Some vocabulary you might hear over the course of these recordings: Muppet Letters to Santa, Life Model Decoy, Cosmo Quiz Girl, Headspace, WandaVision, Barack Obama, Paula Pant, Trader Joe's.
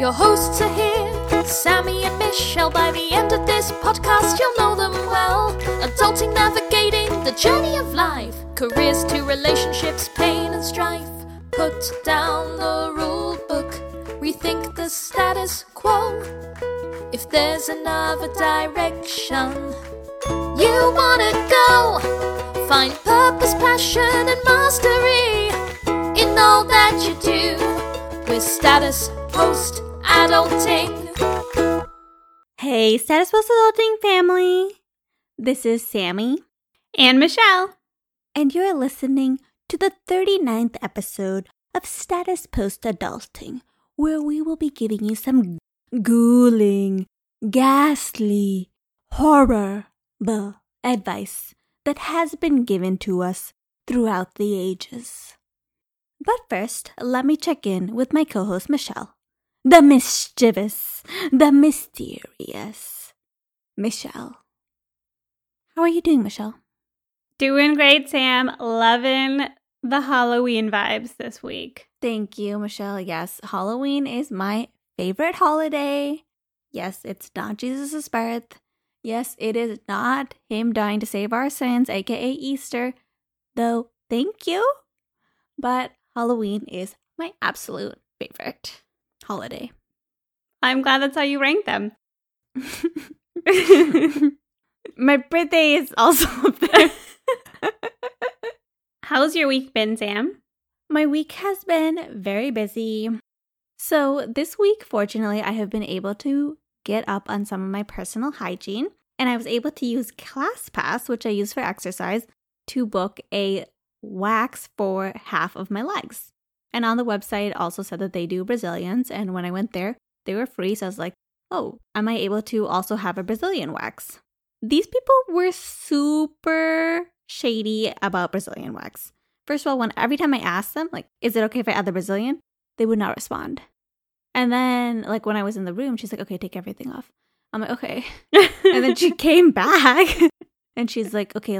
Your hosts are here, Sammy and Michelle. By the end of this podcast, you'll know them well. Adulting, navigating the journey of life, careers to relationships, pain and strife. Put down the rule book, rethink the status quo. If there's another direction you wanna go, find purpose, passion and mastery in all that you do with Status Post Adulting. Hey, Status Post Adulting family. This is Sammy and Michelle, and you're listening to the 39th episode of Status Post Adulting, where we will be giving you some grueling, ghastly, horrible advice that has been given to us throughout the ages. But first, let me check in with my co-host Michelle, the mischievous, the mysterious Michelle. How are you doing, Michelle? Doing great, Sam. Loving the Halloween vibes this week. Thank you, Michelle. Yes, Halloween is my favorite holiday. Yes, it's not Jesus' birth. Yes, it is not him dying to save our sins, aka Easter. Though, thank you. But Halloween is my absolute favorite holiday. I'm glad that's how you rank them. My birthday is also up there. How's your week been, Sam? My week has been very busy. So this week, fortunately, I have been able to get up on some of my personal hygiene, and I was able to use ClassPass, which I use for exercise, to book a wax for half of my legs. And on the website, it also said that they do Brazilians, and when I went there, they were free, so I was like, oh, am I able to also have a Brazilian wax? These people were super shady about Brazilian wax. First of all, every time I asked them, is it okay if I add the Brazilian? They would not respond. And then, when I was in the room, she's like, okay, take everything off. I'm like, okay. And then she came back and she's like, okay,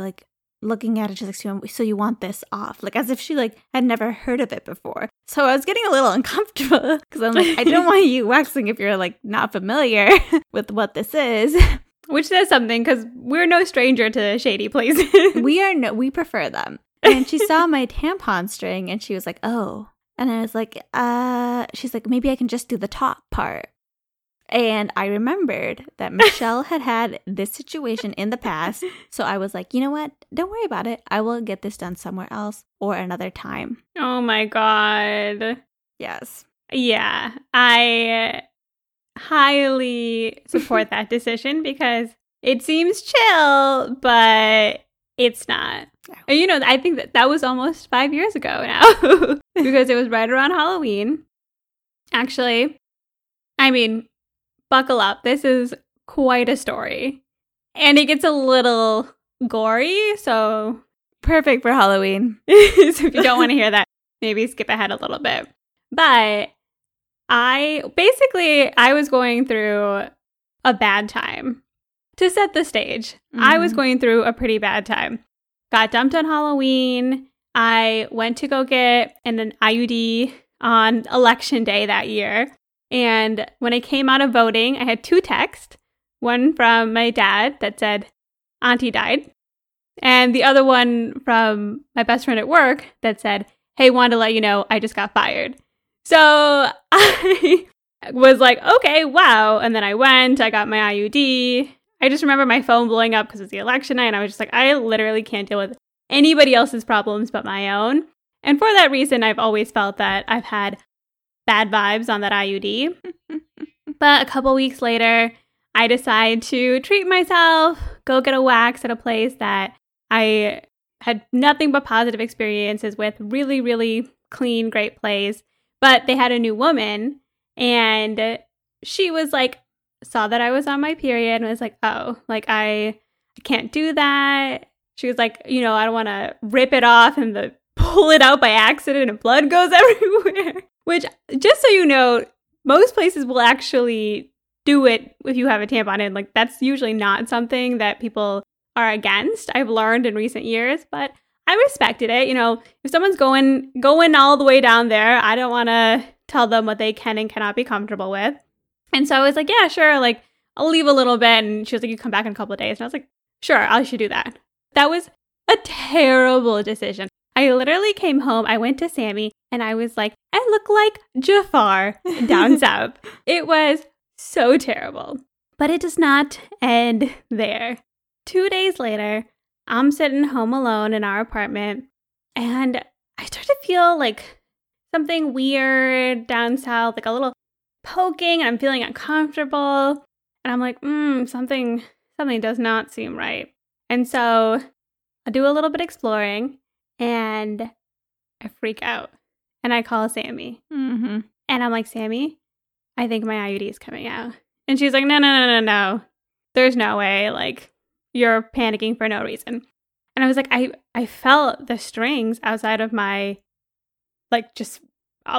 looking at it, she's like, so you want this off? As if she, had never heard of it before. So I was getting a little uncomfortable because I'm like, I don't want you waxing if you're, not familiar with what this is. Which says something, because we're no stranger to shady places. We prefer them. And she saw my tampon string, and she was like, oh. And I was like, she's like, maybe I can just do the top part. And I remembered that Michelle had this situation in the past. So I was like, you know what? Don't worry about it. I will get this done somewhere else or another time. Oh, my God. Yes. Yeah. I highly support that decision because it seems chill, but it's not. And I think that was almost 5 years ago now because it was right around Halloween. Actually, buckle up. This is quite a story. And it gets a little gory, so perfect for Halloween. So if you don't want to hear that, maybe skip ahead a little bit. But I was going through a bad time. To set the stage, I was going through a pretty bad time. Got dumped on Halloween. I went to go get an IUD on election day that year. And when I came out of voting, I had two texts. One from my dad that said, Auntie died. And the other one from my best friend at work that said, hey, wanted to let you know I just got fired. So I was like, okay, wow. And then I went, I got my IUD. I just remember my phone blowing up because it was the election night. And I was just like, I literally can't deal with anybody else's problems but my own. And for that reason, I've always felt that I've had bad vibes on that IUD. But a couple weeks later, I decide to treat myself, go get a wax at a place that I had nothing but positive experiences with. Really, really clean, great place. But they had a new woman, and she was saw that I was on my period and was like, oh, I can't do that. She was like, I don't want to rip it off and pull it out by accident and blood goes everywhere. Which, just so you know, most places will actually do it if you have a tampon in. That's usually not something that people are against, I've learned in recent years, but I respected it. If someone's going all the way down there, I don't want to tell them what they can and cannot be comfortable with. And so I was like, yeah, sure, like, I'll leave a little bit. And she was like, you come back in a couple of days. And I was like, sure, I should do that. That was a terrible decision. I literally came home, I went to Sammy, and I was like, I look like Jafar down south. It was so terrible. But it does not end there. 2 days later, I'm sitting home alone in our apartment, and I start to feel like something weird down south, like a little poking, and I'm feeling uncomfortable. And I'm like, something does not seem right. And so I do a little bit exploring, and I freak out. And I call Sammy. Mm-hmm. And I'm like, Sammy, I think my IUD is coming out. And she's like, no. There's no way. Like, you're panicking for no reason. And I was like, I felt the strings outside of my, like, just,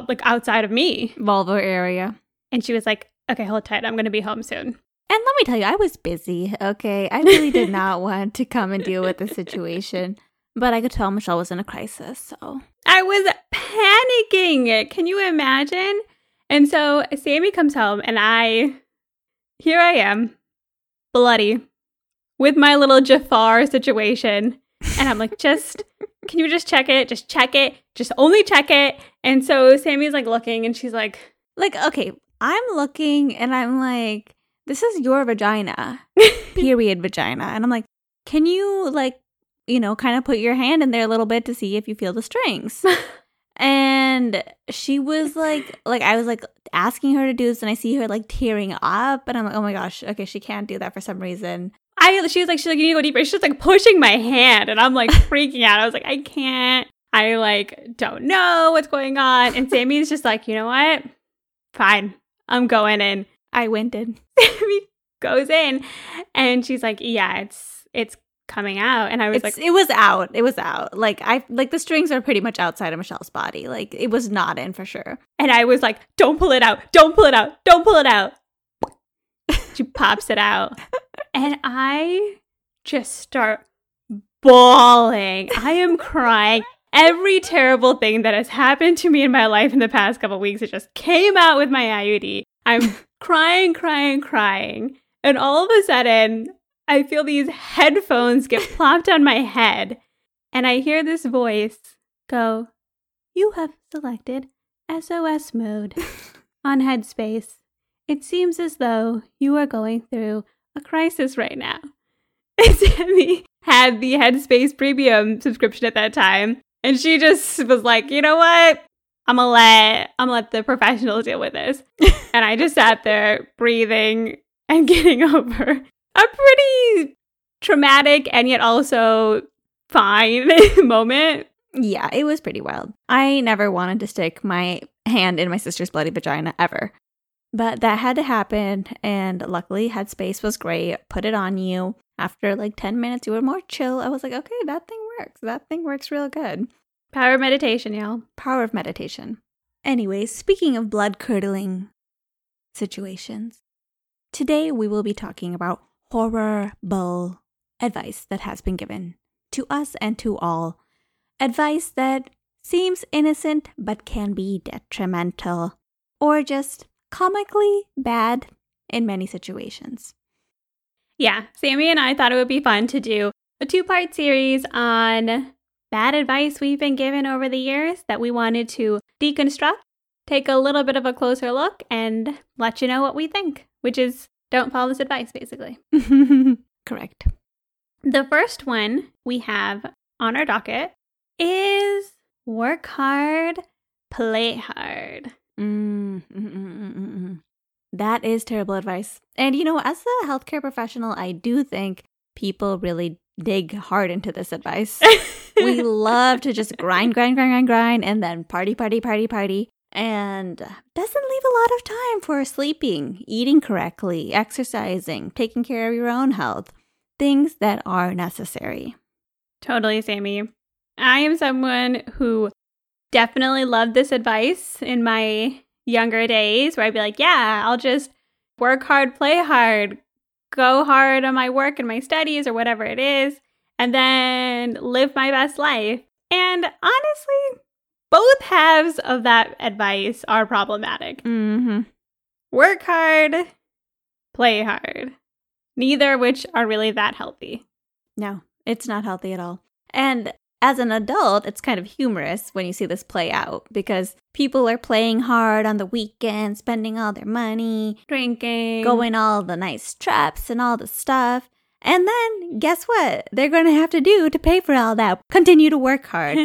like, outside of me. Vulva area. And she was like, okay, hold tight. I'm going to be home soon. And let me tell you, I was busy, okay? I really did not want to come and deal with the situation. But I could tell Michelle was in a crisis, so. I was panicking. Can you imagine? And so Sammy comes home, and here I am, bloody, with my little Jafar situation. And I'm like, can you just check it? Just check it. Just only check it. And so Sammy's like looking, and she's like, okay, I'm looking, and I'm like, this is your vagina, period vagina. And I'm like, can you, like, you know, kind of put your hand in there a little bit to see if you feel the strings. And she was like, I was like asking her to do this, and I see her like tearing up, and I'm like, oh my gosh, okay, she can't do that for some reason. She's like, you need to go deeper. She's like pushing my hand, and I'm like freaking out. I was like, I can't. I like don't know what's going on. And Sammy's just like, you know what? Fine. I'm going in. I went in. Sammy goes in, and she's like, yeah, it's coming out. And I was like, it was out, like, I like the strings are pretty much outside of Michelle's body, like it was not in for sure. And I was like, don't pull it out. She pops it out, and I just start bawling. I am crying. Every terrible thing that has happened to me in my life in the past couple weeks, it just came out with my IUD. I'm crying, and all of a sudden I feel these headphones get plopped on my head, and I hear this voice go, you have selected SOS mode on Headspace. It seems as though you are going through a crisis right now. And Sammy had the Headspace premium subscription at that time, and she just was like, you know what? I'm gonna let the professionals deal with this. And I just sat there breathing and getting over a pretty traumatic and yet also fine moment. Yeah, it was pretty wild. I never wanted to stick my hand in my sister's bloody vagina ever. But that had to happen, and luckily Headspace was great. Put it on you. After like 10 minutes, you were more chill. I was like, okay, that thing works. That thing works real good. Power of meditation, y'all. Power of meditation. Anyways, speaking of blood-curdling situations, today we will be talking about horrible advice that has been given to us and to all. Advice that seems innocent but can be detrimental or just comically bad in many situations. Yeah, Sammy and I thought it would be fun to do a two-part series on bad advice we've been given over the years that we wanted to deconstruct, take a little bit of a closer look, and let you know what we think, which is don't follow this advice, basically. Correct. The first one we have on our docket is work hard, play hard. That is terrible advice. And, you know, as a healthcare professional, I do think people really dig hard into this advice. We love to just grind, and then party. And doesn't leave a lot of time for sleeping, eating correctly, exercising, taking care of your own health, things that are necessary. Totally, Sammy. I am someone who definitely loved this advice in my younger days, where I'd be like, yeah, I'll just work hard, play hard, go hard on my work and my studies or whatever it is, and then live my best life. And honestly, Both halves of that advice are problematic. Mm-hmm. Work hard, play hard. Neither of which are really that healthy. No, it's not healthy at all. And as an adult, it's kind of humorous when you see this play out because people are playing hard on the weekend, spending all their money, drinking, going all the nice trips and all the stuff. And then guess what they're going to have to do to pay for all that? Continue to work hard.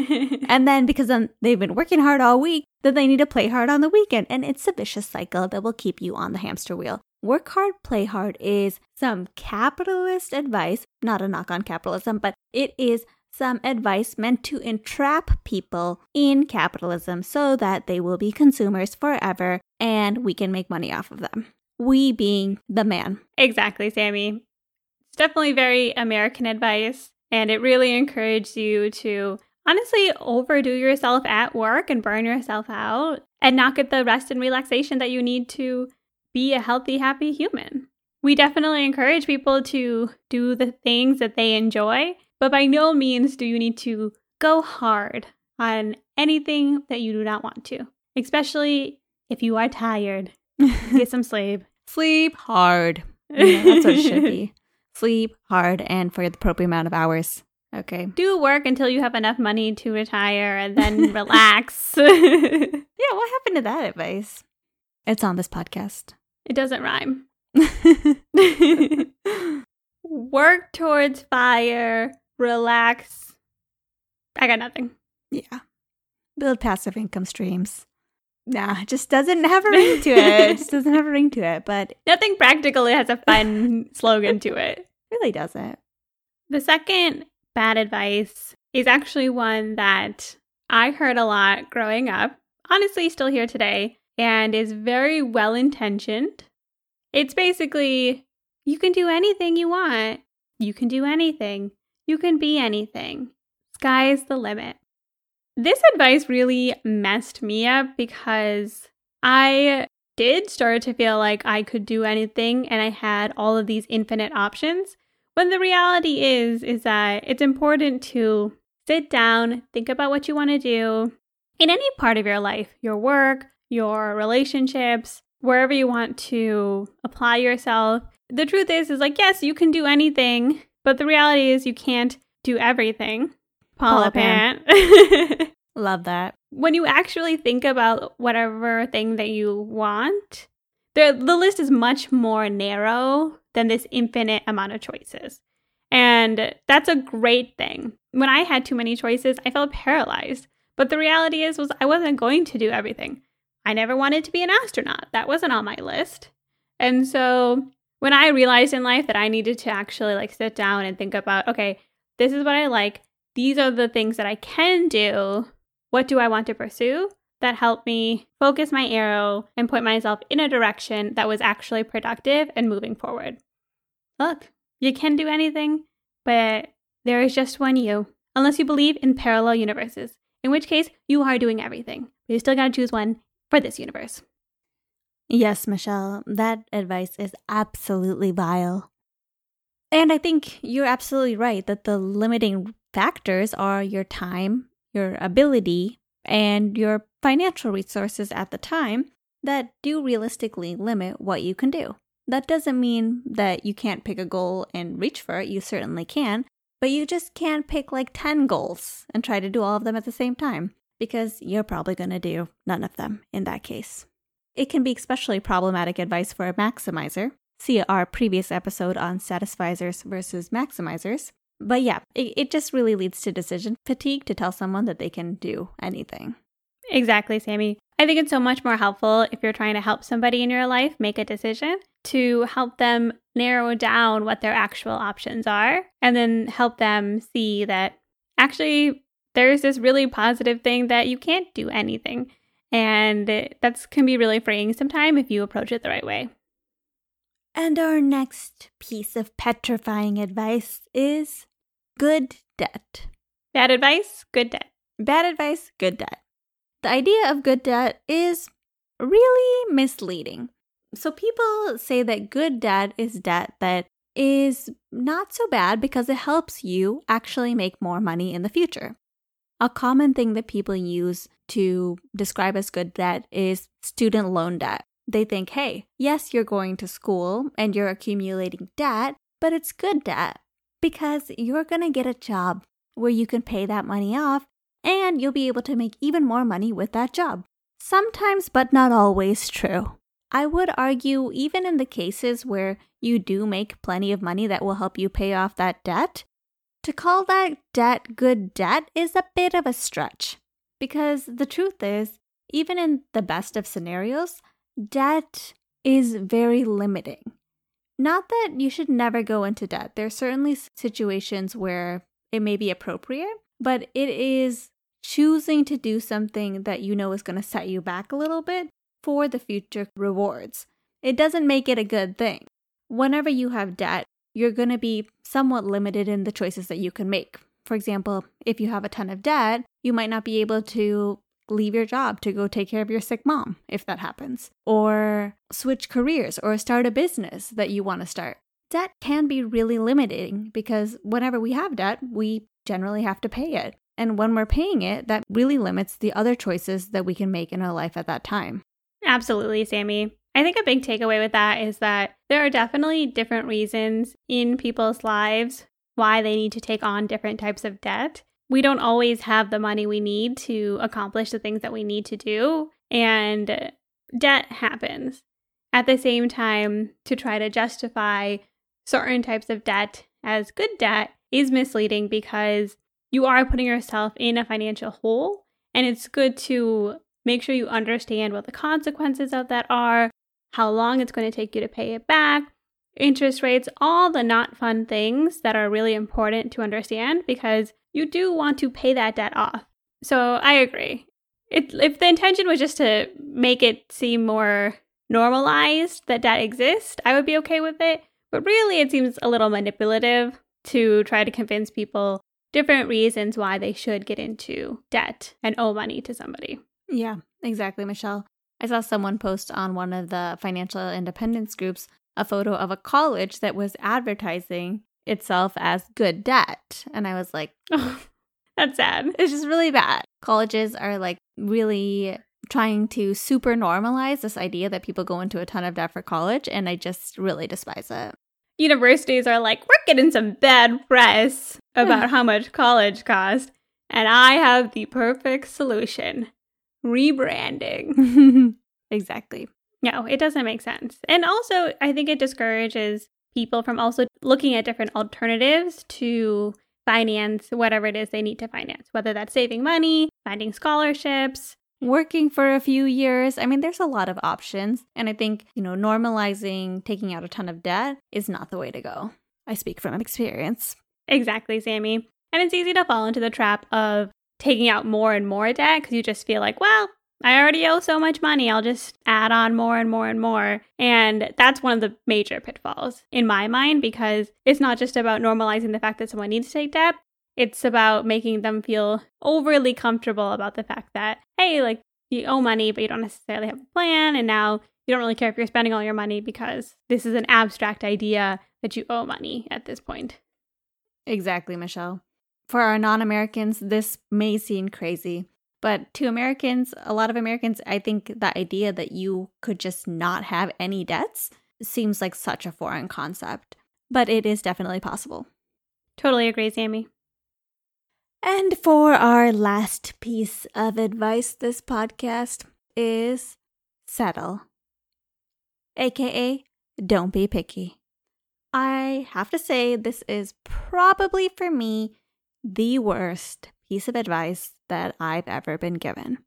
And then because they've been working hard all week, then they need to play hard on the weekend. And it's a vicious cycle that will keep you on the hamster wheel. Work hard, play hard is some capitalist advice, not a knock on capitalism, but it is some advice meant to entrap people in capitalism so that they will be consumers forever and we can make money off of them. We being the man. Exactly, Sammy. Definitely very American advice, and it really encourages you to honestly overdo yourself at work and burn yourself out and not get the rest and relaxation that you need to be a healthy, happy human. We definitely encourage people to do the things that they enjoy, but by no means do you need to go hard on anything that you do not want to, especially if you are tired. Get some sleep. Sleep hard. Yeah, that's what it should be. Sleep hard and for the appropriate amount of hours. Okay. Do work until you have enough money to retire and then relax. Yeah, what happened to that advice? It's on this podcast. It doesn't rhyme. Work towards fire, relax. I got nothing. Yeah. Build passive income streams. Nah, it just doesn't have a ring to it. It just doesn't have a ring to it, but... Nothing practical has a fun slogan to it. It really doesn't. The second bad advice is actually one that I heard a lot growing up, honestly still here today, and is very well-intentioned. It's basically, you can do anything you want. You can do anything. You can be anything. Sky's the limit. This advice really messed me up because I did start to feel like I could do anything and I had all of these infinite options. When the reality is that it's important to sit down, think about what you want to do in any part of your life, your work, your relationships, wherever you want to apply yourself. The truth is like, yes, you can do anything, but the reality is you can't do everything. Paula Pant. Love that. When you actually think about whatever thing that you want, the list is much more narrow than this infinite amount of choices. And that's a great thing. When I had too many choices, I felt paralyzed. But the reality was I wasn't going to do everything. I never wanted to be an astronaut. That wasn't on my list. And so when I realized in life that I needed to actually sit down and think about, okay, this is what I like. These are the things that I can do. What do I want to pursue? That helped me focus my arrow and point myself in a direction that was actually productive and moving forward. Look, you can do anything, but there is just one you. Unless you believe in parallel universes, in which case you are doing everything. But you still got to choose one for this universe. Yes, Michelle, that advice is absolutely vile. And I think you're absolutely right that the limiting factors are your time, your ability, and your financial resources at the time that do realistically limit what you can do. That doesn't mean that you can't pick a goal and reach for it. You certainly can, but you just can't pick 10 goals and try to do all of them at the same time because you're probably going to do none of them in that case. It can be especially problematic advice for a maximizer. See our previous episode on satisfizers versus maximizers. But yeah, it just really leads to decision fatigue to tell someone that they can do anything. Exactly, Sammy. I think it's so much more helpful if you're trying to help somebody in your life make a decision to help them narrow down what their actual options are and then help them see that actually there's this really positive thing that you can't do anything. And that can be really freeing sometimes if you approach it the right way. And our next piece of petrifying advice is good debt. Bad advice, good debt. Bad advice, good debt. The idea of good debt is really misleading. So people say that good debt is debt that is not so bad because it helps you actually make more money in the future. A common thing that people use to describe as good debt is student loan debt. They think, hey, yes, you're going to school and you're accumulating debt, but it's good debt because you're going to get a job where you can pay that money off and you'll be able to make even more money with that job. Sometimes, but not always true. I would argue even in the cases where you do make plenty of money that will help you pay off that debt, to call that debt good debt is a bit of a stretch. Because the truth is, even in the best of scenarios, debt is very limiting. Not that you should never go into debt. There are certainly situations where it may be appropriate, but it is choosing to do something that you know is going to set you back a little bit for the future rewards. It doesn't make it a good thing. Whenever you have debt, you're going to be somewhat limited in the choices that you can make. For example, if you have a ton of debt, you might not be able to leave your job to go take care of your sick mom, if that happens, or switch careers or start a business that you want to start. Debt can be really limiting because whenever we have debt, we generally have to pay it. And when we're paying it, that really limits the other choices that we can make in our life at that time. Absolutely, Sammy. I think a big takeaway with that is that there are definitely different reasons in people's lives why they need to take on different types of debt. We don't always have the money we need to accomplish the things that we need to do, and debt happens. At the same time, to try to justify certain types of debt as good debt is misleading because you are putting yourself in a financial hole, and it's good to make sure you understand what the consequences of that are, how long it's going to take you to pay it back, interest rates, all the not fun things that are really important to understand because you do want to pay that debt off. So I agree. If the intention was just to make it seem more normalized that debt exists, I would be okay with it. But really, it seems a little manipulative to try to convince people different reasons why they should get into debt and owe money to somebody. Yeah, exactly, Michelle. I saw someone post on one of the financial independence groups a photo of a college that was advertising itself as good debt. And I was like, oh, that's sad. It's just really bad. Colleges are like really trying to super normalize this idea that people go into a ton of debt for college. And I just really despise it. Universities are like, we're getting some bad press about how much college costs. And I have the perfect solution. Rebranding. Exactly. No, it doesn't make sense. And also, I think it discourages people from also looking at different alternatives to finance whatever it is they need to finance, whether that's saving money, finding scholarships, working for a few years. I mean, there's a lot of options. And I think, normalizing taking out a ton of debt is not the way to go. I speak from experience. Exactly, Sammy. And it's easy to fall into the trap of taking out more and more debt because you just feel like, well, I already owe so much money. I'll just add on more and more and more. And that's one of the major pitfalls in my mind, because it's not just about normalizing the fact that someone needs to take debt. It's about making them feel overly comfortable about the fact that, hey, like you owe money, but you don't necessarily have a plan. And now you don't really care if you're spending all your money because this is an abstract idea that you owe money at this point. Exactly, Michelle. For our non-Americans, this may seem crazy. But to Americans, a lot of Americans, I think the idea that you could just not have any debts seems like such a foreign concept. But it is definitely possible. Totally agree, Sammy. And for our last piece of advice this podcast is settle. AKA, don't be picky. I have to say this is probably for me the worst piece of advice that I've ever been given.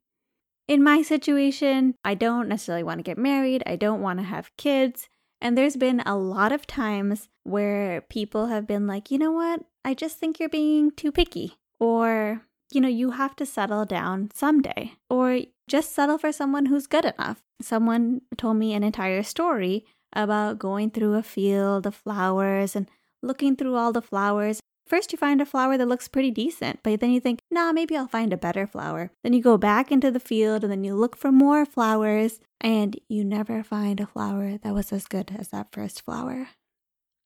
In my situation, I don't necessarily want to get married. I don't want to have kids. And there's been a lot of times where people have been like, you know what? I just think you're being too picky. Or, you have to settle down someday. Or just settle for someone who's good enough. Someone told me an entire story about going through a field of flowers and looking through all the flowers. First, you find a flower that looks pretty decent, but then you think, nah, maybe I'll find a better flower. Then you go back into the field and then you look for more flowers and you never find a flower that was as good as that first flower.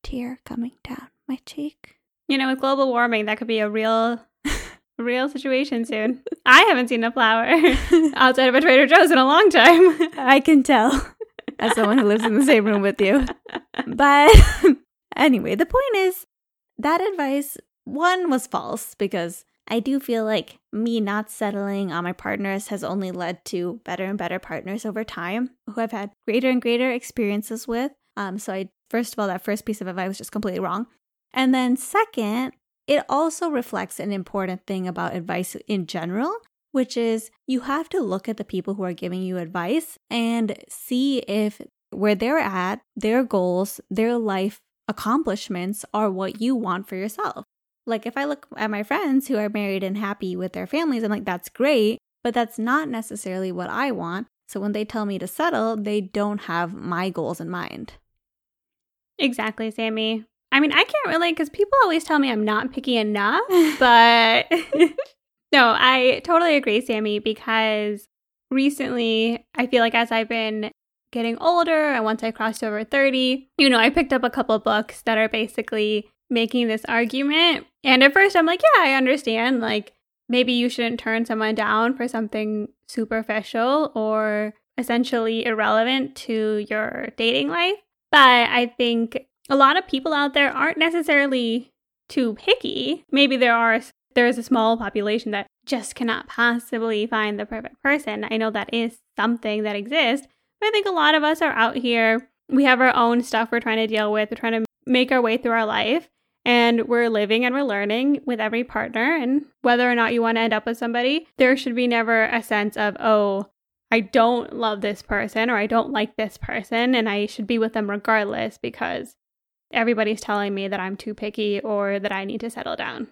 Tear coming down my cheek. With global warming, that could be a real Real situation soon. I haven't seen a flower outside of a Trader Joe's in a long time. I can tell, as someone who lives in the same room with you. But anyway, the point is that advice, one, was false, because I do feel like me not settling on my partners has only led to better and better partners over time who I've had greater and greater experiences with. So first of all, that first piece of advice was just completely wrong. And then second, it also reflects an important thing about advice in general, which is you have to look at the people who are giving you advice and see if where they're at, their goals, their life accomplishments are what you want for yourself. Like if I look at my friends who are married and happy with their families, I'm like, that's great, but that's not necessarily what I want. So when they tell me to settle, they don't have my goals in mind. Exactly, Sammy. I mean, I can't relate because people always tell me I'm not picky enough, but no, I totally agree, Sammy, because recently I feel like as I've been getting older and once I crossed over 30, I picked up a couple books that are basically making this argument. And at first I'm like, yeah, I understand. Like maybe you shouldn't turn someone down for something superficial or essentially irrelevant to your dating life. But I think a lot of people out there aren't necessarily too picky. Maybe there is a small population that just cannot possibly find the perfect person. I know that is something that exists, but I think a lot of us are out here. We have our own stuff we're trying to deal with. We're trying to make our way through our life, and we're living and we're learning with every partner. And whether or not you want to end up with somebody, there should be never a sense of, oh, I don't love this person or I don't like this person and I should be with them regardless because everybody's telling me that I'm too picky or that I need to settle down.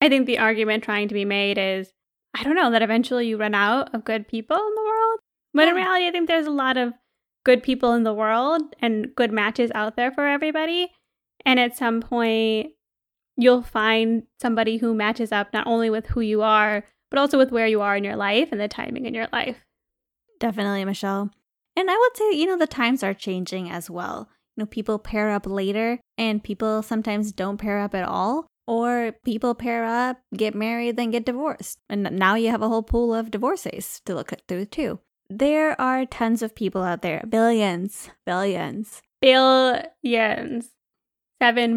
I think the argument trying to be made is, that eventually you run out of good people in the world. But in reality, I think there's a lot of good people in the world and good matches out there for everybody. And at some point, you'll find somebody who matches up not only with who you are, but also with where you are in your life and the timing in your life. Definitely, Michelle. And I would say, the times are changing as well. People pair up later and people sometimes don't pair up at all, or people pair up, get married, then get divorced. And now you have a whole pool of divorcees to look through too. There are tons of people out there. Billions. 7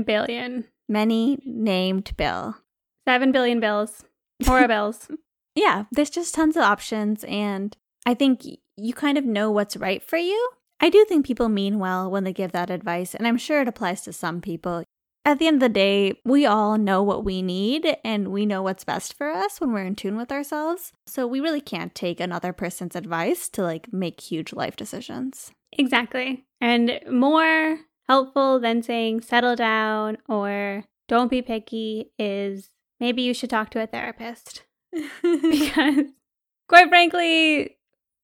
billion. Many named Bill. 7 billion bills. More bills. Yeah, there's just tons of options. And I think you kind of know what's right for you. I do think people mean well when they give that advice, and I'm sure it applies to some people. At the end of the day, we all know what we need, and we know what's best for us when we're in tune with ourselves. So we really can't take another person's advice to make huge life decisions. Exactly. And more helpful than saying settle down or don't be picky is maybe you should talk to a therapist. Because quite frankly,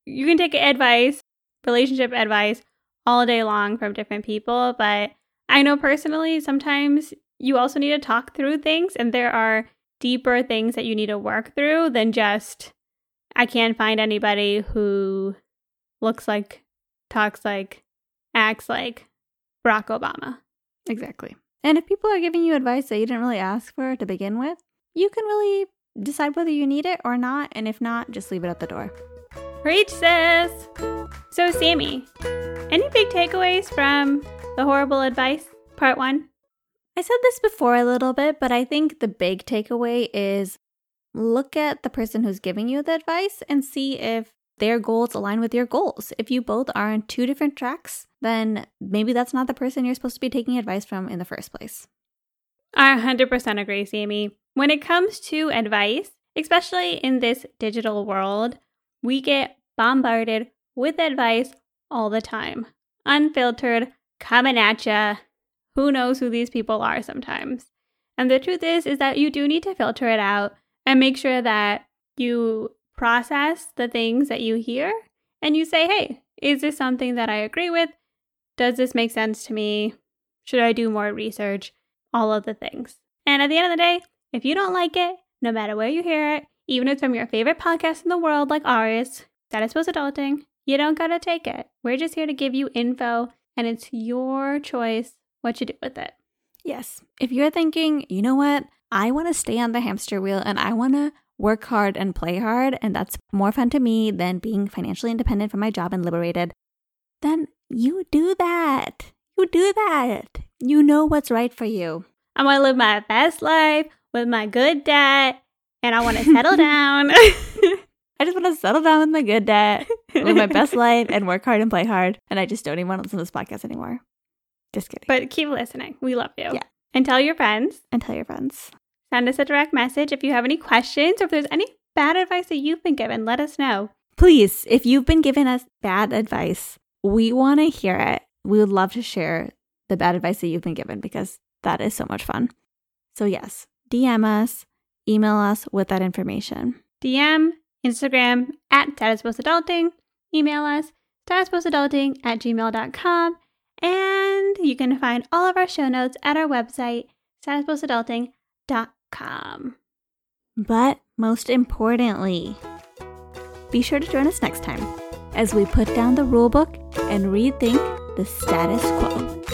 you can take advice, relationship advice all day long from different people. But I know personally, sometimes you also need to talk through things, and there are deeper things that you need to work through than just, I can't find anybody who looks like, talks like, acts like Barack Obama. Exactly. And if people are giving you advice that you didn't really ask for to begin with, you can really decide whether you need it or not. And if not, just leave it at the door. Preach, sis! So, Sammy, any big takeaways from the horrible advice, part 1? I said this before a little bit, but I think the big takeaway is look at the person who's giving you the advice and see if their goals align with your goals. If you both are on two different tracks, then maybe that's not the person you're supposed to be taking advice from in the first place. I 100% agree, Sammy. When it comes to advice, especially in this digital world, we get bombarded with advice all the time. Unfiltered, coming at ya. Who knows who these people are sometimes? And the truth is that you do need to filter it out and make sure that you process the things that you hear and you say, hey, is this something that I agree with? Does this make sense to me? Should I do more research? All of the things. And at the end of the day, if you don't like it, no matter where you hear it, even if it's from your favorite podcast in the world like ours, Satisfied Adulting, you don't gotta take it. We're just here to give you info, and it's your choice what you do with it. Yes. If you're thinking, you know what? I want to stay on the hamster wheel and I want to work hard and play hard, and that's more fun to me than being financially independent from my job and liberated, then you do that. You do that. You know what's right for you. I want to live my best life with my good debt, and I want to settle down. I just want to settle down with my good debt, live my best life, and work hard and play hard. And I just don't even want to listen to this podcast anymore. Just kidding. But keep listening. We love you. Yeah. And tell your friends. And tell your friends. Send us a direct message if you have any questions or if there's any bad advice that you've been given, let us know. Please, if you've been giving us bad advice, we want to hear it. We would love to share the bad advice that you've been given because that is so much fun. So yes, DM us, email us with that information. DM, Instagram, at statusbostadulting, email us, statusbostadulting@gmail.com, and you can find all of our show notes at our website, statusbostadulting.com. But most importantly, be sure to join us next time as we put down the rule book and rethink the status quo.